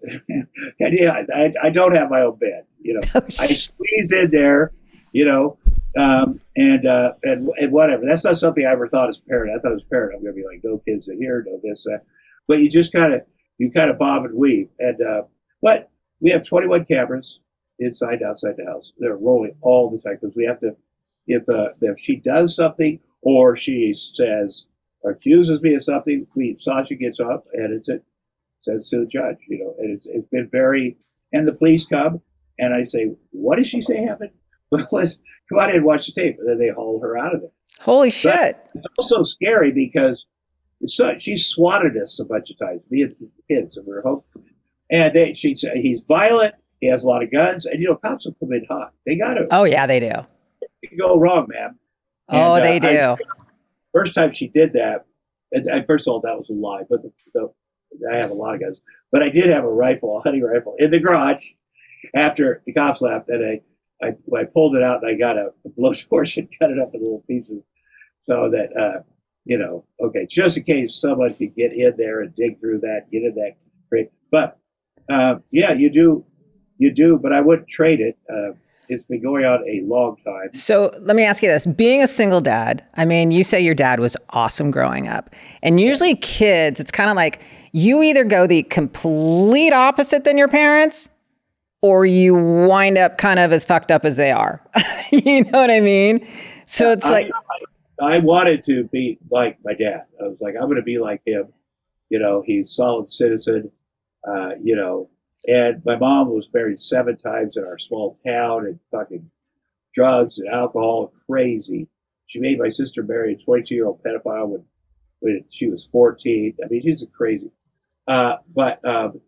I don't have my own bed. You know, I squeeze in there. You know, and whatever. That's not something I ever thought as a parent. I thought as a parent, I'm going to be like, no kids in here, no this, that. But you just kind of bob and weave, and But we have 21 cameras inside, outside the house. They're rolling all the time because we have to, if she does something or she says, accuses me of something, Sasha gets up and says to the judge, you know, and it's been very, and the police come and I say, what did she say happened? Well, let's come on in and watch the tape. And then they haul her out of it. Holy shit. But it's also scary because she swatted us a bunch of times, me and the kids, and we were home. And she'd say, he's violent. He has a lot of guns. And, you know, cops will come in hot. They got to. Oh, yeah, they do. It can go wrong, ma'am. Oh, and, they do. First time she did that, and first of all, that was a lie. But I have a lot of guns. But I did have a hunting rifle, in the garage after the cops left. And I pulled it out and I got a blowtorch and cut it up in little pieces so that, you know, okay, just in case someone could get in there and dig through that, get in that crate. But, yeah, you do, but I wouldn't trade it. It's been going on a long time. So let me ask you this. Being a single dad, I mean, you say your dad was awesome growing up. And usually kids, it's kind of like you either go the complete opposite than your parents or you wind up kind of as fucked up as they are. You know what I mean? So it's I wanted to be like my dad. I was like, I'm going to be like him. You know, he's a solid citizen, you know. And my mom was married 7 times in our small town and fucking drugs and alcohol, crazy. She made my sister marry a 22-year-old pedophile when she was 14. I mean, she's a crazy. But when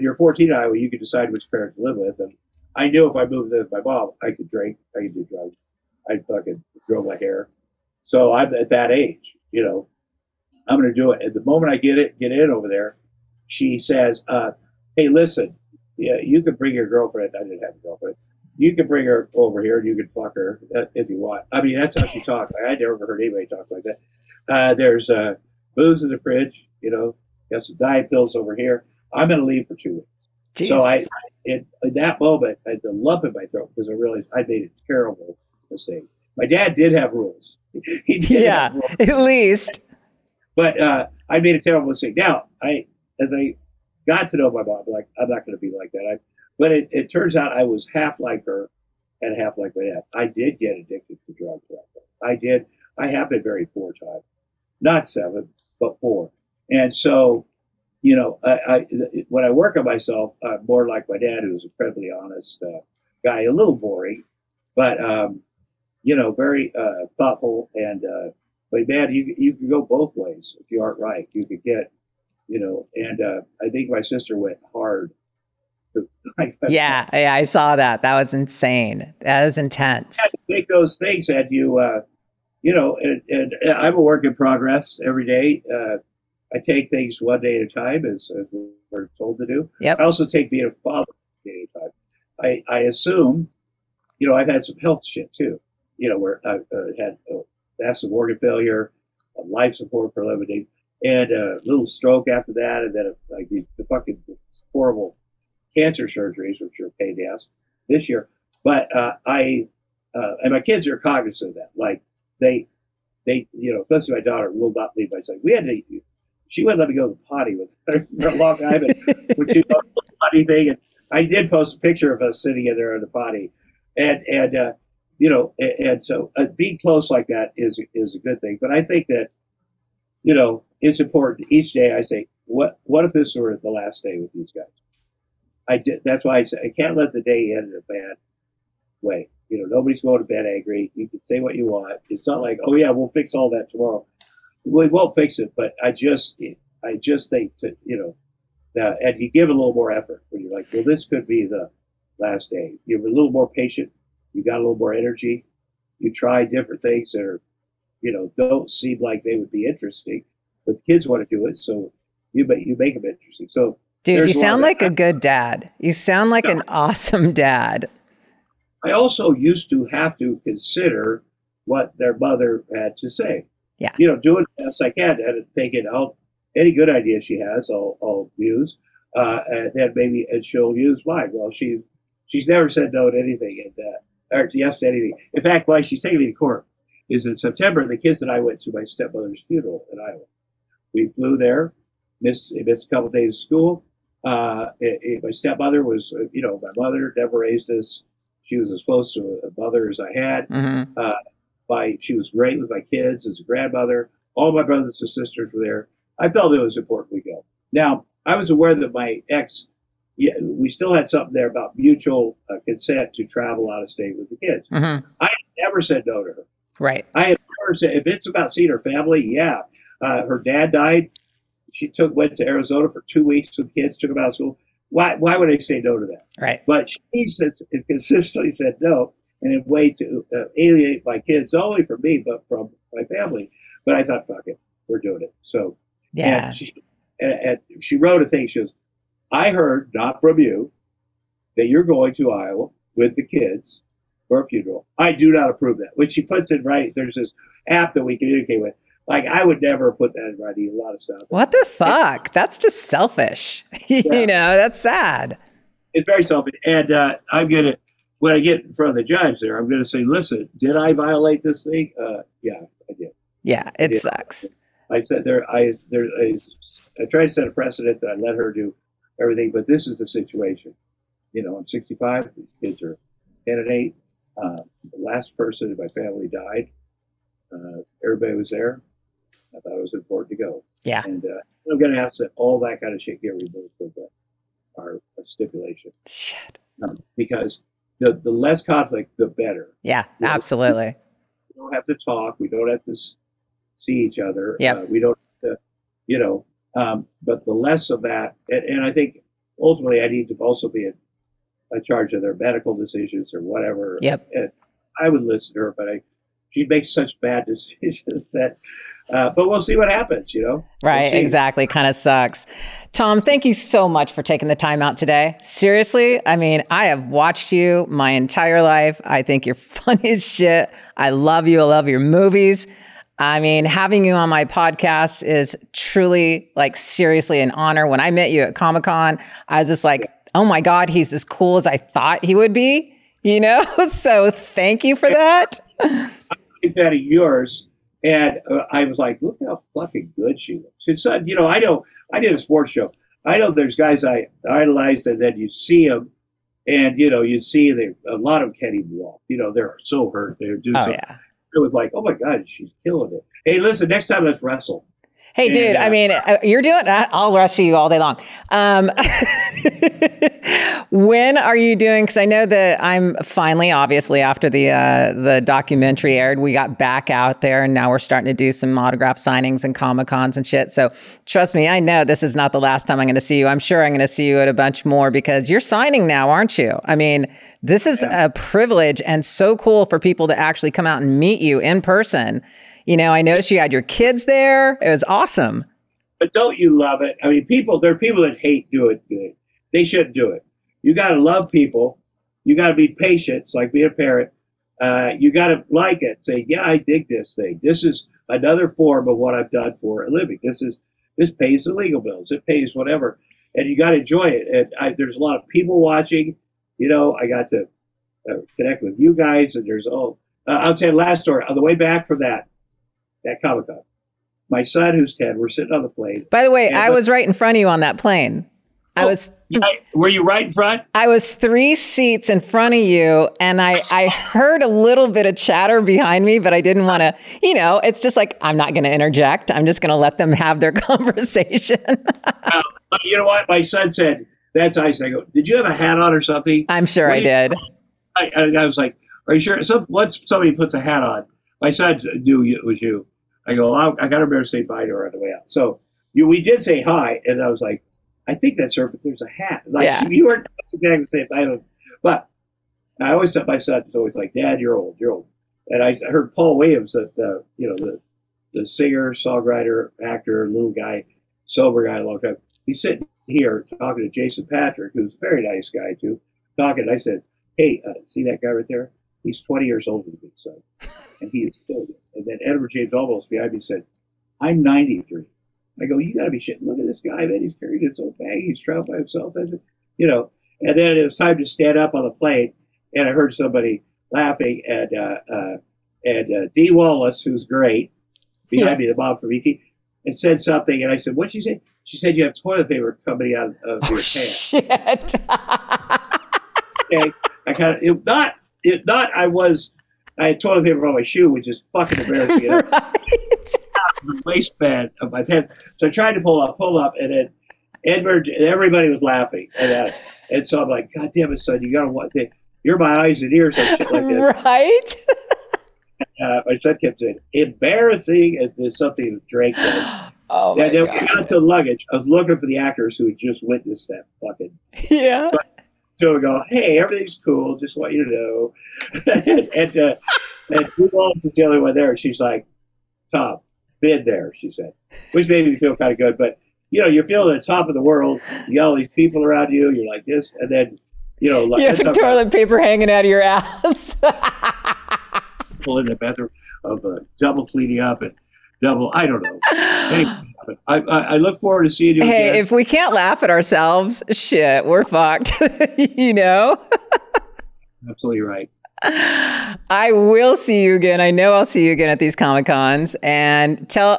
you're 14 in Iowa, you can decide which parent to live with. And I knew if I moved in with my mom, I could drink, I could do drugs, I'd fucking grow my hair. So I'm at that age, you know, I'm going to do it. And the moment I get in over there, she says, hey, listen, yeah, you can bring your girlfriend. I didn't have a girlfriend. You can bring her over here and you can fuck her if you want. I mean, that's how she talked. I never heard anybody talk like that. There's booze in the fridge, you know. Got some diet pills over here. I'm going to leave for 2 weeks. Jesus. So in that moment, I had a lump in my throat because I realized I made a terrible mistake. My dad did have rules. He did have rules. At least. But I made a terrible mistake. Now, as I got to know my mom, like I'm not going to be like that. But it turns out I was half like her and half like my dad. I did get addicted to drugs. I did. I happened very 4 times. Not 7, but 4. And so, you know, when I work on myself, I'm more like my dad, who's an incredibly honest guy, a little boring, but, you know, very thoughtful. And, but man, you can go both ways if you aren't right. You could get, you know, and I think my sister went hard. Yeah, I saw that. That was insane. That was intense. You had to make those things that you, you know, and I'm a work in progress every day. I take things one day at a time, as we're told to do. Yep. I also take being a father one day at a time. I assume, you know, I've had some health shit too. You know, where I've had massive organ failure, life support for 11 days, and a little stroke after that, and then like the fucking horrible cancer surgeries, which are a pain in the ass this year. But and my kids are cognizant of that. Like they, you know, especially my daughter will not leave my side. She wouldn't let me go to the potty with her for a long time, which is a funny thing. And I did post a picture of us sitting in there on the potty, and you know, and so being close like that is a good thing. But I think that, you know, it's important. Each day I say, what if this were the last day with these guys? That's why I say I can't let the day end in a bad way. You know, nobody's going to bed angry. You can say what you want. It's not like, oh yeah, we'll fix all that tomorrow. We won't fix it, but I just think that, you know, that, and you give a little more effort when you're like, well, this could be the last day. You're a little more patient. You got a little more energy. You try different things that are, you know, don't seem like they would be interesting, but the kids want to do it, so you make them interesting. So, dude, you sound like a good dad. You sound like an awesome dad. I also used to have to consider what their mother had to say. Yeah. You know, do it as best I can and take it out. Any good idea she has, I'll use. And then maybe she'll use mine. Well, she's never said no to anything or yes to anything. In fact, why she's taking me to court is in September, the kids and I went to my stepmother's funeral in Iowa. We flew there, missed a couple days of school, My stepmother was, you know, my mother never raised us. She was as close to a mother as I had. Mm-hmm. She was great with my kids as a grandmother. All my brothers and sisters were there. I felt it was important we go. Now, I was aware that my ex, we still had something there about mutual consent to travel out of state with the kids. Mm-hmm. I had never said no to her. Right. I had never said, if it's about seeing her family, yeah. Her dad died. She went to Arizona for 2 weeks with the kids, took them out of school. Why would I say no to that? Right. But she says, consistently said no, and in a way to alienate my kids, not only from me, but from my family. But I thought, fuck it, we're doing it. So, yeah. And she wrote a thing. She goes, I heard, not from you, that you're going to Iowa with the kids for a funeral. I do not approve that. When she puts it right, there's this app that we communicate with. Like, I would never put that in writing, a lot of stuff. What the fuck? That's just selfish. Yeah. You know, that's sad. It's very selfish. And when I get in front of the judge there, I'm going to say, listen, did I violate this thing? Yeah, I did. Yeah, it sucks. I said I tried to set a precedent that I let her do everything, but this is the situation. You know, I'm 65. These kids are 10 and 8. The last person in my family died. Everybody was there. I thought it was important to go. Yeah. And I'm going to ask that all that kind of shit get removed from our stipulation. Shit. Because the less conflict, the better. Yeah, you know, absolutely. We don't have to talk. We don't have to see each other. Yeah. We don't have to, you know, but the less of that. And I think ultimately I need to also be in charge of their medical decisions or whatever. Yep. And I would listen to her, but she makes such bad decisions that, but we'll see what happens, you know? Right, exactly. Kind of sucks. Tom, thank you so much for taking the time out today. Seriously, I mean, I have watched you my entire life. I think you're funny as shit. I love you. I love your movies. I mean, having you on my podcast is truly, like, seriously an honor. When I met you at Comic-Con, I was just like, oh my God, he's as cool as I thought he would be, you know? So thank you for that. That of yours, and I was like, look how fucking good she looks. It's you know, I did a sports show. I know there's guys I idolized, and then you see them, and you know, a lot of them can't even walk. You know, they're so hurt. They're doing something. Yeah. It was like, oh my God, she's killing it. Hey, listen, next time let's wrestle. Hey, dude, and, I mean, you're doing that. I'll wrestle you all day long. When are you doing? Because I know that I'm finally, obviously, after the documentary aired, we got back out there, and now we're starting to do some autograph signings and Comic-Cons and shit. So trust me, I know this is not the last time I'm going to see you. I'm sure I'm going to see you at a bunch more because you're signing now, aren't you? I mean, this is a privilege and so cool for people to actually come out and meet you in person. You know, I noticed you had your kids there. It was awesome. But don't you love it? I mean, there are people that hate do it. They shouldn't do it. You got to love people. You got to be patient. It's like being a parent. You got to like it. Say, yeah, I dig this thing. This is another form of what I've done for a living. This pays the legal bills. It pays whatever. And you got to enjoy it. And there's a lot of people watching. You know, I got to connect with you guys. And there's I'll tell you last story. On the way back from that Comic-Con, my son, who's 10, we're sitting on the plane. By the way, I was right in front of you on that plane. Oh, I was. Were you right in front? I was 3 seats in front of you, and I heard a little bit of chatter behind me, but I didn't want to. You know, it's just like I'm not going to interject. I'm just going to let them have their conversation. You know what? My son said, "That's ice." I go, "Did you have a hat on or something?" I'm sure I did. I was like, "Are you sure?" Once somebody puts a hat on, my son knew it was you. I go, I got to remember to say bye to her on the way out. So we did say hi, and I was like, I think that's her, but there's a hat. Like, yeah. You weren't exactly the same. I don't. But I always said, my son is always like, Dad, you're old. And I heard Paul Williams, the singer, songwriter, actor, little guy, sober guy, a long time. He's sitting here talking to Jason Patrick, who's a very nice guy too. Talking, I said, hey, see that guy right there? He's 20 years older than me, son. And he is still young. And then Edward James Olmos behind me said, I'm 93. I go, you got to be shitting. Look at this guy, man. He's carrying his old bag. He's traveled by himself. You know. And then it was time to stand up on the plane, and I heard somebody laughing. And Dee Wallace, who's great, behind me, the mom from ET, and said something, and I said, "What'd she say?" She said, "You have toilet paper coming out of your pants." Shit. Okay, I kind of I had toilet paper on my shoe, which is fucking embarrassing. Right. The waistband of my pants. So I tried to pull up, and then Edward and everybody was laughing at that. And so I'm like, "God damn it, son, you gotta watch it. You're my eyes and ears," and shit like that. Right. My son kept saying, "Embarrassing," as there's something with Drake. Oh my God. When I got to the luggage, I was looking for the actors who had just witnessed that fucking. Yeah. So I go, "Hey, everything's cool. Just want you to know." And Blue Balls is the only one there. She's like, "Tom, been there," she said, which made me feel kind of good. But you know, you're feeling at the top of the world. You got all these people around you. You're like this, and then you know, like, you have toilet paper hanging out of your ass. In the bathroom of double cleaning up and double, I don't know. Anyway, I look forward to seeing you again. Hey, if we can't laugh at ourselves, shit, we're fucked. You know? Absolutely right. I will see you again. I know I'll see you again at these Comic-Cons. And do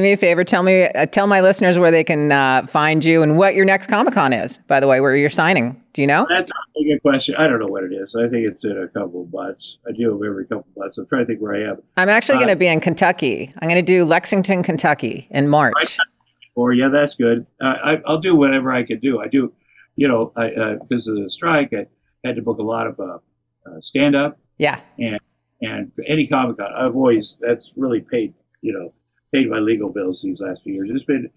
me a favor. Tell my listeners where they can find you and what your next Comic-Con is, by the way, where you're signing. Do you know? That's a good question. I don't know what it is. I think it's in a couple of months. I do it every couple of months. I'm trying to think where I am. I'm actually going to be in Kentucky. I'm going to do Lexington, Kentucky in March. Yeah, that's good. I'll do whatever I can do. I do, you know, because of the strike, I had to book a lot of stand up. Yeah. And any Comic-Con, that's really paid my legal bills these last few years. It's been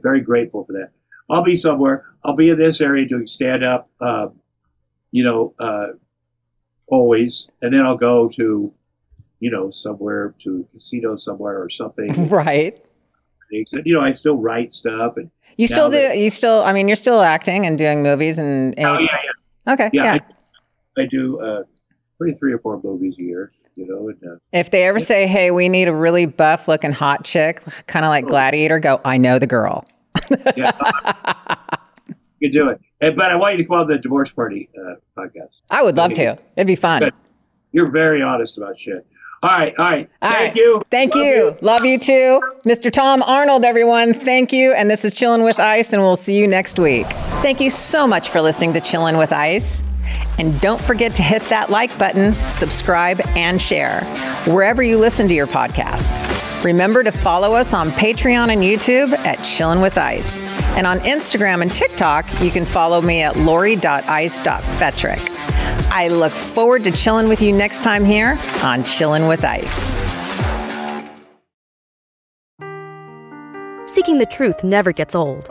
very grateful for that. I'll be somewhere. I'll be in this area doing stand up, always. And then I'll go to, somewhere to a casino somewhere or something. Right. I still write stuff. And you're still acting and doing movies and yeah. Okay. Yeah. I do probably 3 or 4 movies a year, And, if they ever say, "Hey, we need a really buff looking hot chick," kind of like Gladiator, go, "I know the girl." Yeah, you can do it. But I want you to call the Divorce Party podcast. I would love to. It'd be fun. But you're very honest about shit. All right. Thank you. Thank you. Love you too. Mr. Tom Arnold, everyone. Thank you. And this is Chillin' With Ice, and we'll see you next week. Thank you so much for listening to Chillin' With Ice. And don't forget to hit that like button, subscribe, and share wherever you listen to your podcast. Remember to follow us on Patreon and YouTube at Chillin' With Ice. And on Instagram and TikTok, you can follow me at lori.ice.fetrick. I look forward to chilling with you next time here on Chillin' With Ice. Seeking the truth never gets old.